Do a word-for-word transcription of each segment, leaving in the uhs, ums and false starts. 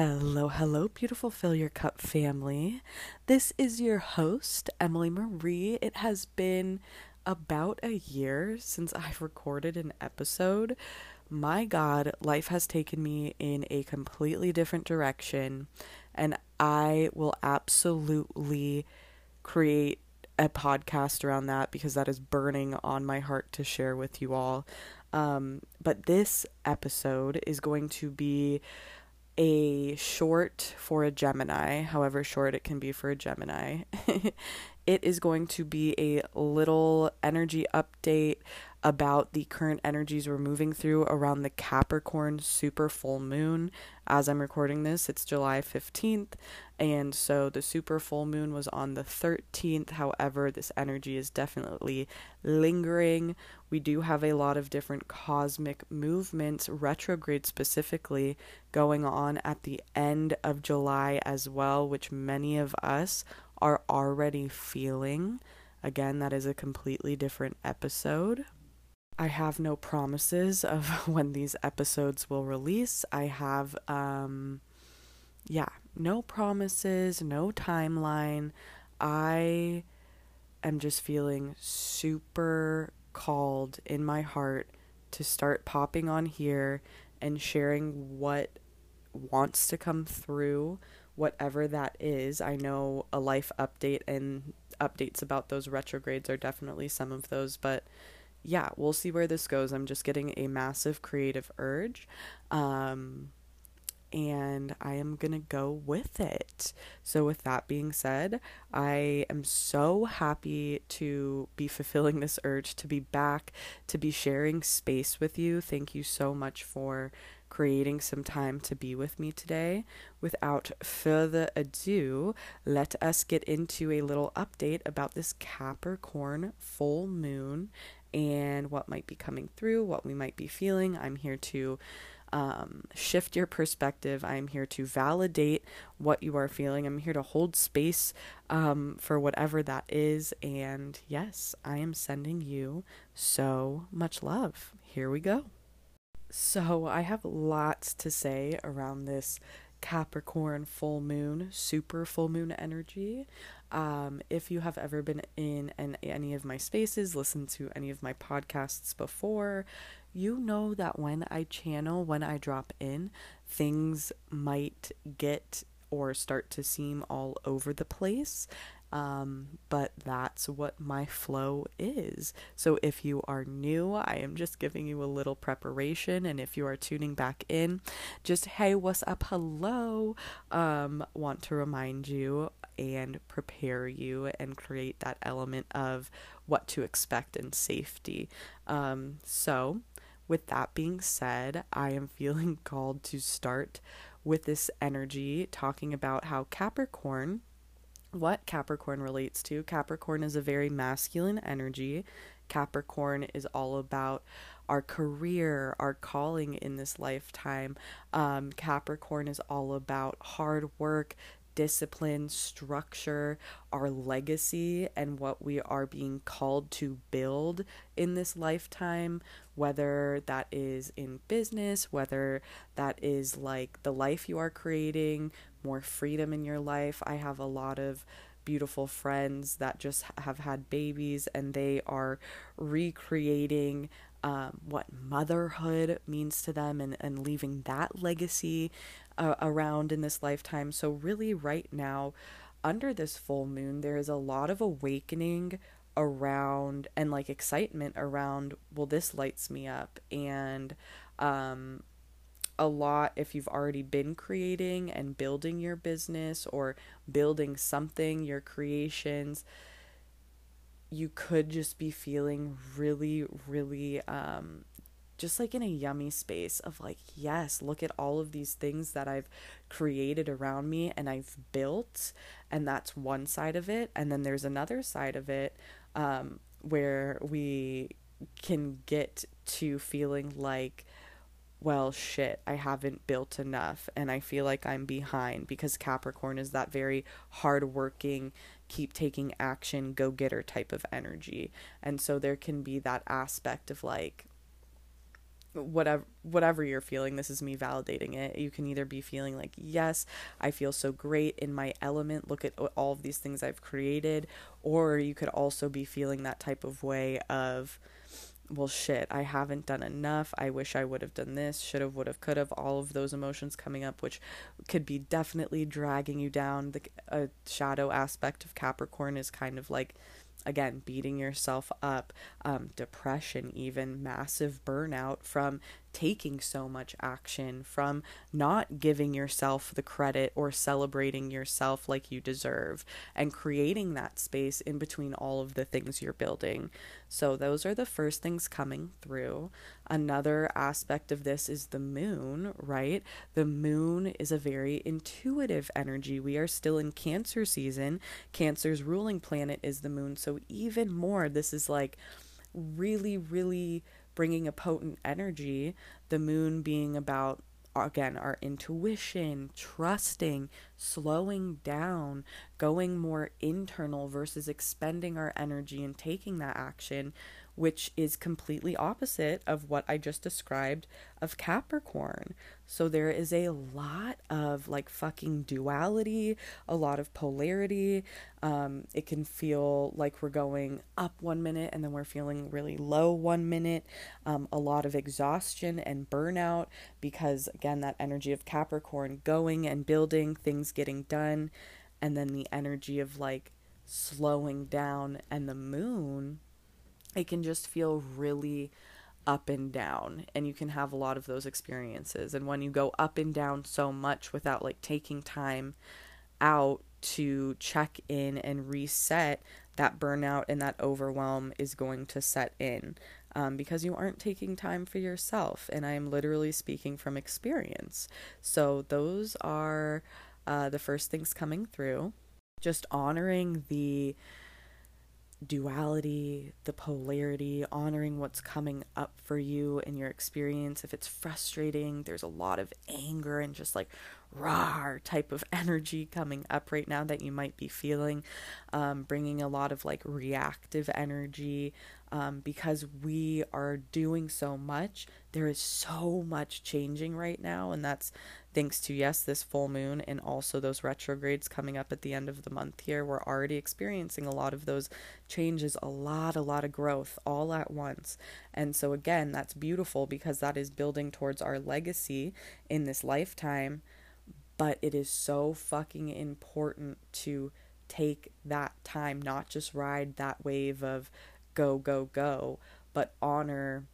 Hello, hello, beautiful Fill Your Cup family. This is your host, Emily Marie. It has been about a year since I've recorded an episode. My God, life has taken me in a completely different direction, and I will absolutely create a podcast around that because that is burning on my heart to share with you all. Um, but this episode is going to be a short for a Gemini, however short it can be for a Gemini. It is going to be a little energy update about the current energies we're moving through around the Capricorn super full moon. As I'm recording this, it's July fifteenth, and so the super full moon was on the thirteenth. However, this energy is definitely lingering. We do have a lot of different cosmic movements, retrograde specifically, going on at the end of July as well, which many of us are already feeling. Again, that is a completely different episode. I have no promises of when these episodes will release. I have, um, yeah, no promises, no timeline. I am just feeling super called in my heart to start popping on here and sharing what wants to come through, whatever that is. I know a life update and updates about those retrogrades are definitely some of those, but yeah, we'll see where this goes. I'm just getting a massive creative urge, um, and I am gonna go with it. So with that being said, I am so happy to be fulfilling this urge, to be back, to be sharing space with you. Thank you so much for creating some time to be with me today. Without further ado, let us get into a little update about this Capricorn full moon and what might be coming through, what we might be feeling. I'm here to um, shift your perspective. I'm here to validate what you are feeling. I'm here to hold space um, for whatever that is. And yes, I am sending you so much love. Here we go. So I have lots to say around this Capricorn full moon, super full moon energy. Um, if you have ever been in an, any of my spaces, listened to any of my podcasts before, you know that when I channel, when I drop in, things might get or start to seem all over the place. Um, but that's what my flow is. So if you are new, I am just giving you a little preparation. And if you are tuning back in, just, hey, what's up? Hello. Um, want to remind you and prepare you and create that element of what to expect and safety. Um, so with that being said, I am feeling called to start with this energy, talking about how Capricorn, what Capricorn relates to. Capricorn is a very masculine energy. Capricorn is all about our career, our calling in this lifetime. Um, Capricorn is all about hard work, discipline, structure, our legacy, and what we are being called to build in this lifetime, whether that is in business, whether that is like the life you are creating, more freedom in your life. I have a lot of beautiful friends that just have had babies and they are recreating um, what motherhood means to them and, and leaving that legacy uh, around in this lifetime. So really right now, under this full moon, there is a lot of awakening around and like excitement around, well, this lights me up. And um a lot, if you've already been creating and building your business or building something, your creations, you could just be feeling really, really um, just like in a yummy space of like, yes, look at all of these things that I've created around me and I've built. And that's one side of it. And then there's another side of it um, where we can get to feeling like, well, shit, I haven't built enough and I feel like I'm behind, because Capricorn is that very hardworking, keep taking action, go-getter type of energy. And so there can be that aspect of like, whatever whatever you're feeling, this is me validating it. You can either be feeling like, yes, I feel so great in my element, look at all of these things I've created, or you could also be feeling that type of way of, well, shit, I haven't done enough, I wish I would have done this, should have, would have, could have, all of those emotions coming up, which could be definitely dragging you down. The uh, shadow aspect of Capricorn is kind of like, again, beating yourself up, um, depression, even massive burnout from taking so much action, from not giving yourself the credit or celebrating yourself like you deserve, and creating that space in between all of the things you're building. So those are the first things coming through. Another aspect of this is the moon, right? The moon is a very intuitive energy. We are still in Cancer season. Cancer's ruling planet is the moon. So even more, this is like really, really bringing a potent energy, the moon being about, again, our intuition, trusting, slowing down, going more internal versus expending our energy and taking that action, which is completely opposite of what I just described of Capricorn. So there is a lot of like fucking duality, a lot of polarity. Um, it can feel like we're going up one minute and then we're feeling really low one minute. Um, a lot of exhaustion and burnout because, again, that energy of Capricorn, going and building, things getting done. And then the energy of like slowing down and the moon, it can just feel really up and down, and you can have a lot of those experiences. And when you go up and down so much without like taking time out to check in and reset, that burnout and that overwhelm is going to set in um, because you aren't taking time for yourself. And I am literally speaking from experience. So those are uh, the first things coming through, just honoring the duality, the polarity, honoring what's coming up for you in your experience. If it's frustrating, there's a lot of anger and just like raw type of energy coming up right now that you might be feeling, um, bringing a lot of like reactive energy, um, because we are doing so much. There is so much changing right now, and that's thanks to, yes, this full moon and also those retrogrades coming up at the end of the month here. We're already experiencing a lot of those changes, a lot, a lot of growth all at once. And so again, that's beautiful because that is building towards our legacy in this lifetime. But it is so fucking important to take that time, not just ride that wave of go, go, go, but honor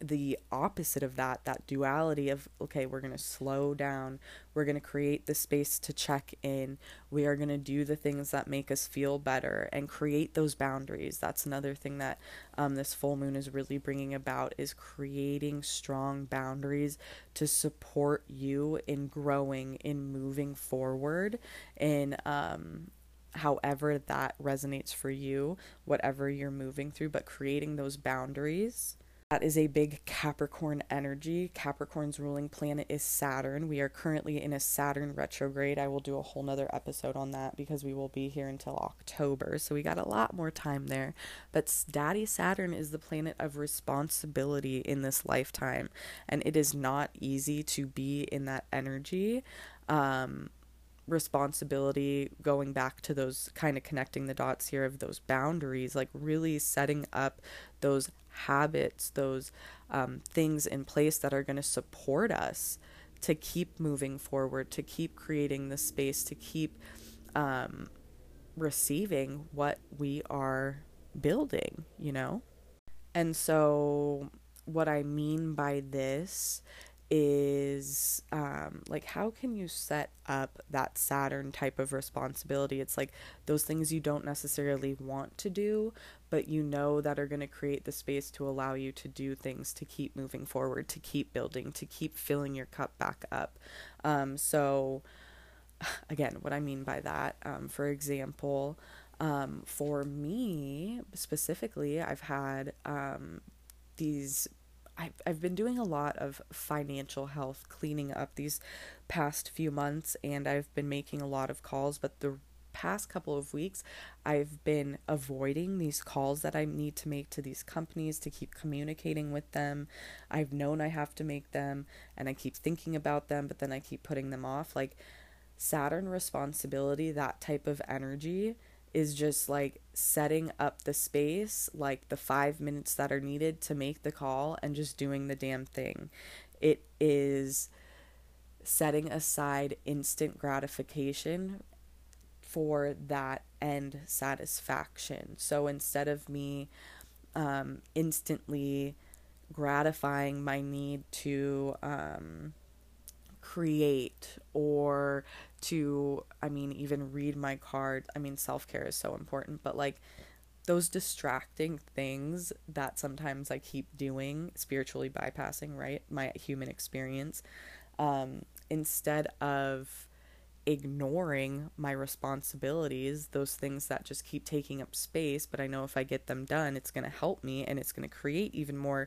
the opposite of that, that duality of, okay, we're going to slow down, we're going to create the space to check in, we are going to do the things that make us feel better and create those boundaries. That's another thing that um, this full moon is really bringing about, is creating strong boundaries to support you in growing, in moving forward, in um, however that resonates for you, whatever you're moving through, but creating those boundaries. That is a big Capricorn energy. Capricorn's ruling planet is Saturn. We are currently in a Saturn retrograde. I will do a whole nother episode on that because we will be here until October. So we got a lot more time there. But Daddy Saturn is the planet of responsibility in this lifetime. And it is not easy to be in that energy. Um, responsibility, going back to those, kind of connecting the dots here of those boundaries, like really setting up those habits, those um, things in place that are going to support us to keep moving forward, to keep creating the space, to keep um, receiving what we are building, you know? And so what I mean by this is um, like, how can you set up that Saturn type of responsibility? It's like those things you don't necessarily want to do, but you know that are going to create the space to allow you to do things, to keep moving forward, to keep building, to keep filling your cup back up. Um, so again, what I mean by that, um, for example, um, for me specifically, I've had um, these I've, I've been doing a lot of financial health cleaning up these past few months, and I've been making a lot of calls, but the past couple of weeks, I've been avoiding these calls that I need to make to these companies to keep communicating with them. I've known I have to make them, and I keep thinking about them, but then I keep putting them off. Like, Saturn responsibility, that type of energy is just like setting up the space, like the five minutes that are needed to make the call, and just doing the damn thing. It is setting aside instant gratification for that end satisfaction. So instead of me um, instantly gratifying my need to um, create or to, I mean, even read my card. I mean, self-care is so important, but like those distracting things that sometimes I keep doing, spiritually bypassing, right? My human experience. Um, instead of ignoring my responsibilities, those things that just keep taking up space, but I know if I get them done, it's going to help me, and it's going to create even more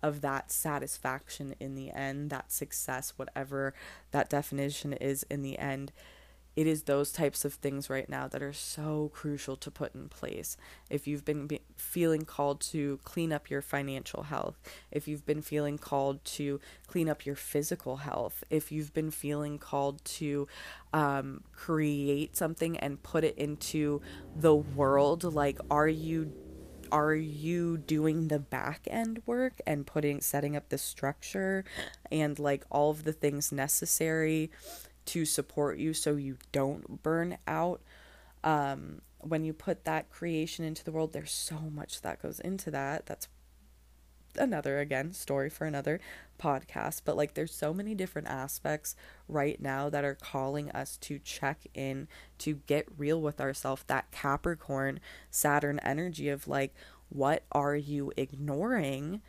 of that satisfaction in the end, that success, whatever that definition is in the end. It is those types of things right now that are so crucial to put in place. If you've been be- feeling called to clean up your financial health, if you've been feeling called to clean up your physical health, if you've been feeling called to um, create something and put it into the world, like are you Are you doing the back end work and putting, setting up the structure and like all of the things necessary to support you so you don't burn out? Um, when you put that creation into the world, there's so much that goes into that. That's another, again, story for another podcast. But like there's so many different aspects right now that are calling us to check in, to get real with ourselves. That Capricorn Saturn energy of like, what are you ignoring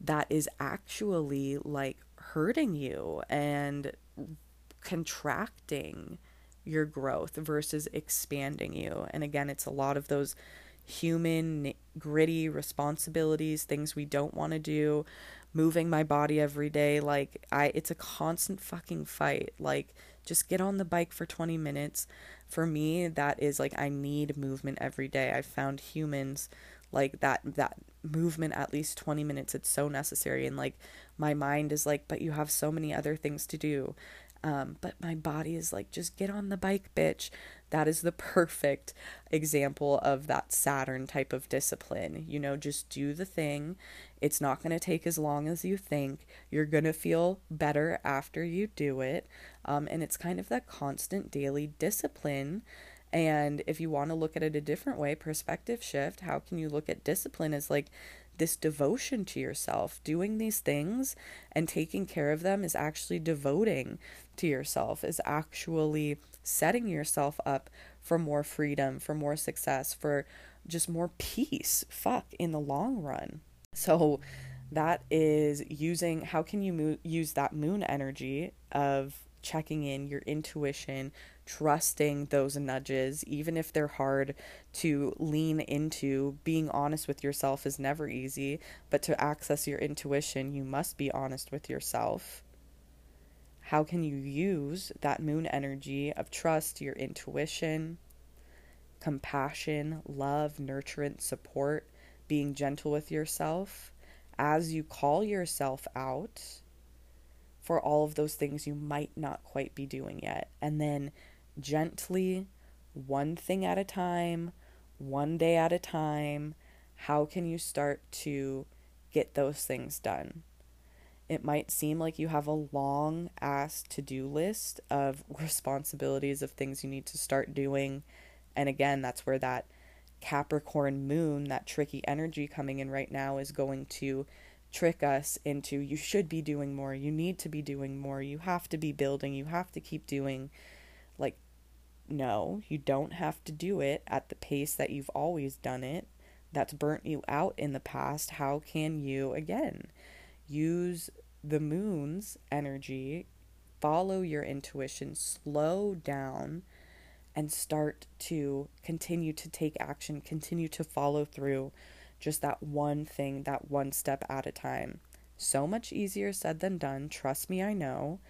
that is actually like hurting you and contracting your growth versus expanding you? And again, it's a lot of those human gritty responsibilities, things we don't want to do, moving my body every day. Like I, it's a constant fucking fight. Like just get on the bike for twenty minutes. For me, that is like, I need movement every day. I found humans like that, that movement, at least twenty minutes. It's so necessary. And like, my mind is like, but you have so many other things to do. Um, but my body is like, just get on the bike, bitch. That is the perfect example of that Saturn type of discipline. You know, just do the thing. It's not going to take as long as you think. You're going to feel better after you do it. Um, and it's kind of that constant daily discipline. And if you want to look at it a different way, perspective shift, how can you look at discipline as like this devotion to yourself? Doing these things and taking care of them is actually devoting to yourself, is actually setting yourself up for more freedom, for more success, for just more peace, fuck, in the long run. So that is using, how can you mo- use that moon energy of checking in, your intuition, trusting those nudges, even if they're hard to lean into. Being honest with yourself is never easy, but to access your intuition, you must be honest with yourself. How can you use that moon energy of trust, your intuition, compassion, love, nurturance, support, being gentle with yourself as you call yourself out for all of those things you might not quite be doing yet? And then gently, one thing at a time, one day at a time, how can you start to get those things done? It might seem like you have a long ass to-do list of responsibilities, of things you need to start doing. And again, that's where that Capricorn moon, that tricky energy coming in right now, is going to trick us into, you should be doing more, you need to be doing more, you have to be building, you have to keep doing. Like, no, you don't have to do it at the pace that you've always done it, that's burnt you out in the past. How can you, again, use the moon's energy, follow your intuition, slow down, and start to continue to take action, continue to follow through. Just that one thing, that one step at a time. So much easier said than done. Trust me, I know.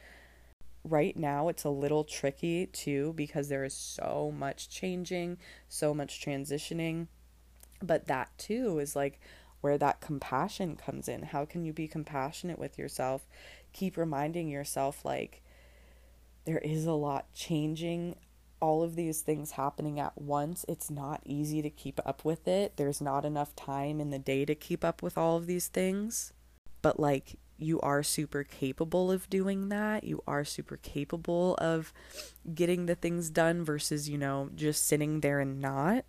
right now it's a little tricky too, because there is so much changing, so much transitioning. But that too is like where that compassion comes in. How can you be compassionate with yourself? Keep reminding yourself, like, there is a lot changing, all of these things happening at once. It's not easy to keep up with it. There's not enough time in the day to keep up with all of these things. But like, you are super capable of doing that. You are super capable of getting the things done versus, you know, just sitting there and not.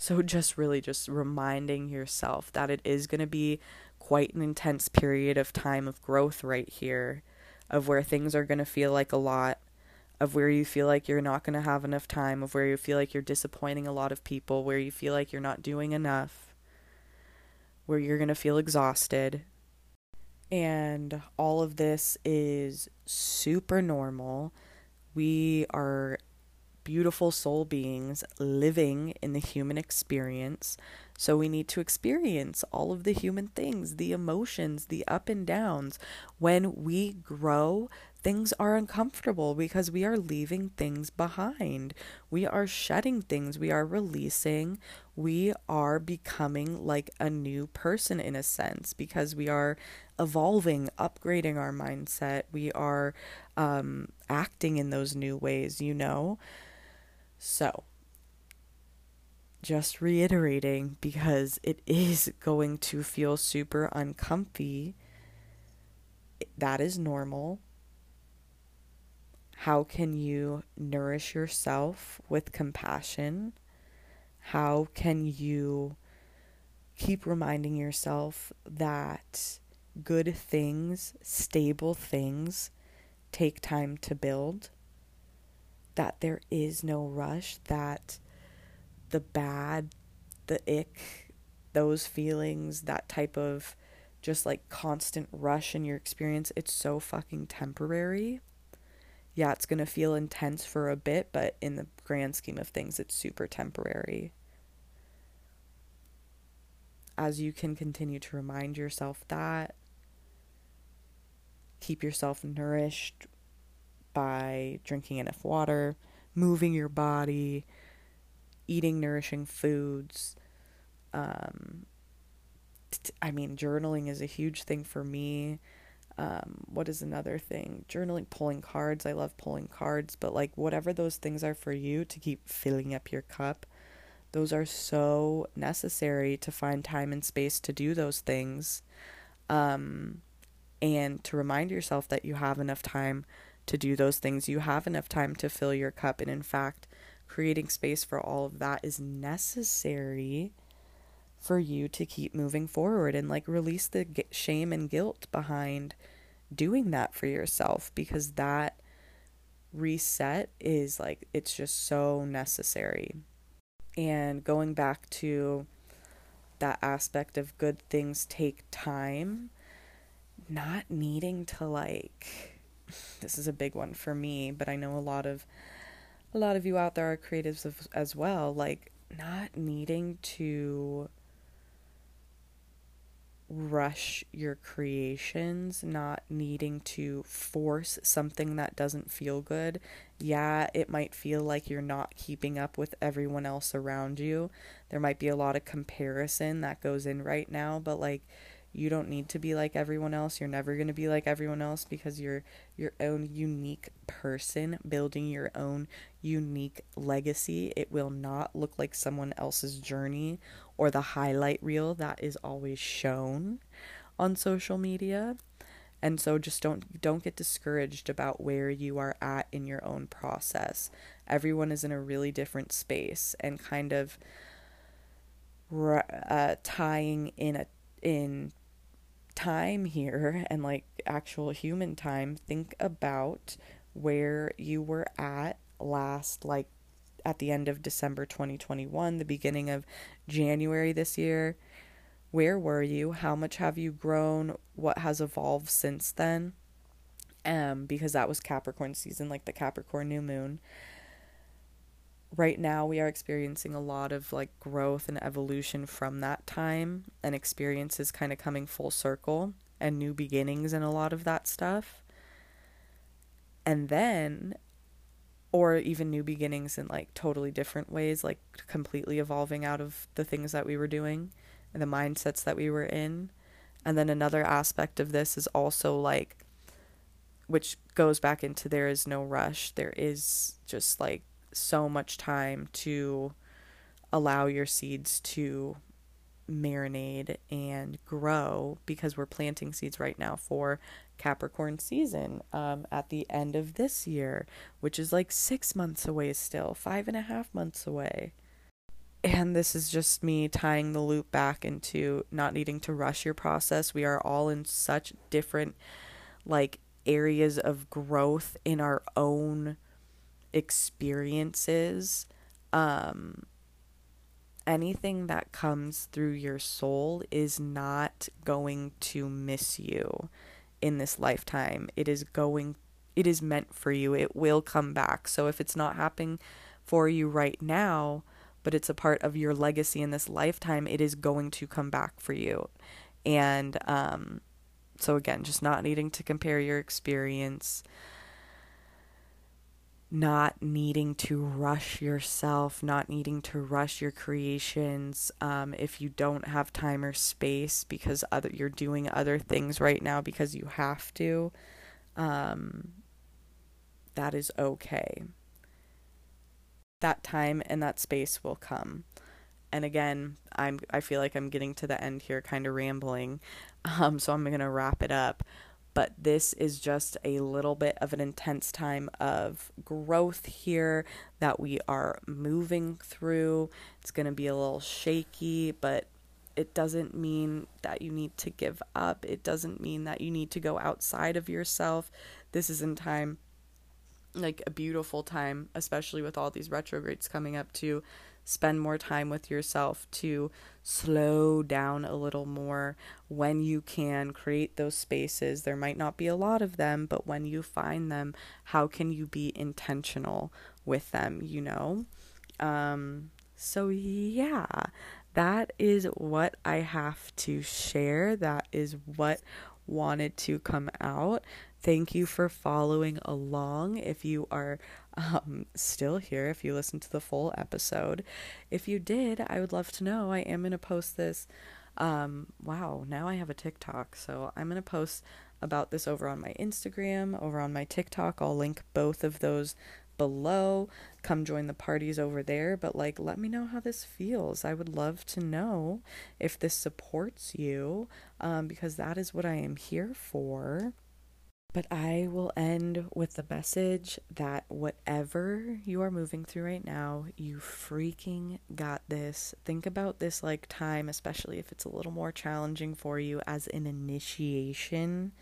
So just really just reminding yourself that it is going to be quite an intense period of time of growth right here, of where things are going to feel like a lot, of where you feel like you're not going to have enough time, of where you feel like you're disappointing a lot of people, where you feel like you're not doing enough, where you're going to feel exhausted. And all of this is super normal. We are beautiful soul beings living in the human experience. So we need to experience all of the human things, the emotions, the up and downs. When we grow, things are uncomfortable because we are leaving things behind. We are shedding things. We are releasing. We are becoming like a new person in a sense, because we are evolving, upgrading our mindset. We are um, acting in those new ways, you know? So just reiterating, because it is going to feel super uncomfy. That is normal. How can you nourish yourself with compassion? How can you keep reminding yourself that good things, stable things, take time to build? That there is no rush, that the bad, the ick, those feelings, that type of just like constant rush in your experience, it's so fucking temporary. Yeah, it's going to feel intense for a bit, but in the grand scheme of things, it's super temporary. As you can continue to remind yourself that, keep yourself nourished by drinking enough water, moving your body, eating nourishing foods. Um, t- I mean, journaling is a huge thing for me. Um, what is another thing? Journaling, pulling cards. I love pulling cards, but like whatever those things are for you to keep filling up your cup, those are so necessary to find time and space to do those things. Um, and to remind yourself that you have enough time to do those things. You have enough time to fill your cup. And in fact, creating space for all of that is necessary for you to keep moving forward, and like release the g- shame and guilt behind doing that for yourself, because that reset is like, it's just so necessary. And going back to that aspect of good things take time, not needing to like, this is a big one for me, but I know a lot of a lot of you out there are creatives of, as well, like not needing to rush your creations, not needing to force something that doesn't feel good. Yeah, it might feel like you're not keeping up with everyone else around you. There might be a lot of comparison that goes in right now, but like you don't need to be like everyone else. You're never going to be like everyone else, because you're your own unique person building your own unique legacy. It will not look like someone else's journey or the highlight reel that is always shown on social media. And so just don't don't get discouraged about where you are at in your own process. Everyone is in a really different space, and kind of uh, tying in a in time here, and like actual human time, think about where you were at last, like at the end of December twenty twenty-one, the beginning of January this year. Where were you? How much have you grown? What has evolved since then? Um, because that was Capricorn season, like the Capricorn new moon. Right now we are experiencing a lot of like growth and evolution from that time, and experiences kind of coming full circle, and new beginnings and a lot of that stuff. And then, or even new beginnings in like totally different ways, like completely evolving out of the things that we were doing and the mindsets that we were in. And then another aspect of this is also like, which goes back into there is no rush. There is just like so much time to allow your seeds to marinate and grow, because we're planting seeds right now for Capricorn season um, at the end of this year, which is like six months away still, five and a half months away. And this is just me tying the loop back into not needing to rush your process. We are all in such different like areas of growth in our own experiences. Um, anything that comes through your soul is not going to miss you in this lifetime. It is going, it is meant for you. It will come back. So if it's not happening for you right now, but it's a part of your legacy in this lifetime, it is going to come back for you. And um, so again, just not needing to compare your experience, not needing to rush yourself, not needing to rush your creations. Um, if you don't have time or space because other you're doing other things right now because you have to, um, that is okay. That time and that space will come. And again, I'm I feel like I'm getting to the end here, kind of rambling, um, so I'm gonna wrap it up. But this is just a little bit of an intense time of growth here that we are moving through. It's gonna be a little shaky, but it doesn't mean that you need to give up. It doesn't mean that you need to go outside of yourself. This is in time, like a beautiful time, especially with all these retrogrades coming up, to spend more time with yourself, to slow down a little more when you can, create those spaces. There might not be a lot of them, but when you find them, how can you be intentional with them, you know? Um, so yeah, that is what I have to share. That is what wanted to come out. Thank you for following along. If you are um, still here, if you listened to the full episode, if you did, I would love to know. I am going to post this. Um, wow, now I have a TikTok. So I'm going to post about this over on my Instagram, over on my TikTok. I'll link both of those below. Come join the parties over there. But like, let me know how this feels. I would love to know if this supports you, um, because that is what I am here for. But I will end with the message that whatever you are moving through right now, you freaking got this. Think about this like time, especially if it's a little more challenging for you, as an initiation.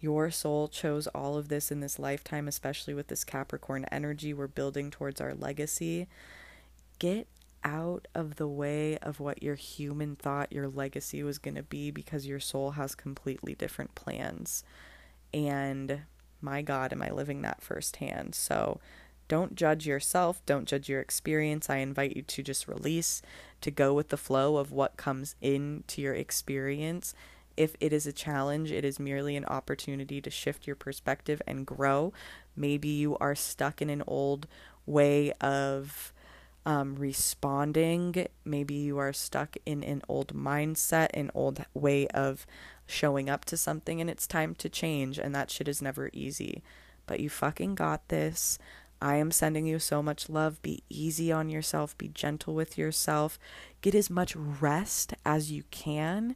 Your soul chose all of this in this lifetime, especially with this Capricorn energy. We're building towards our legacy. Get out of the way of what your human thought your legacy was going to be, because your soul has completely different plans. And my God, am I living that firsthand? So don't judge yourself. Don't judge your experience. I invite you to just release, to go with the flow of what comes into your experience. If it is a challenge, it is merely an opportunity to shift your perspective and grow. Maybe you are stuck in an old way of um, responding. Maybe you are stuck in an old mindset, an old way of showing up to something, and it's time to change, and that shit is never easy. But you fucking got this. I am sending you so much love. Be easy on yourself. Be gentle with yourself. Get as much rest as you can.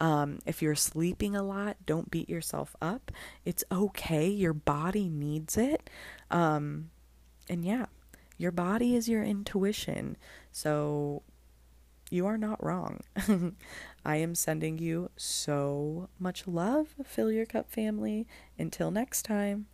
Um, if you're sleeping a lot, don't beat yourself up. It's okay. Your body needs it. Um, and yeah, your body is your intuition. So you are not wrong. I am sending you so much love, Fill Your Cup family. Until next time.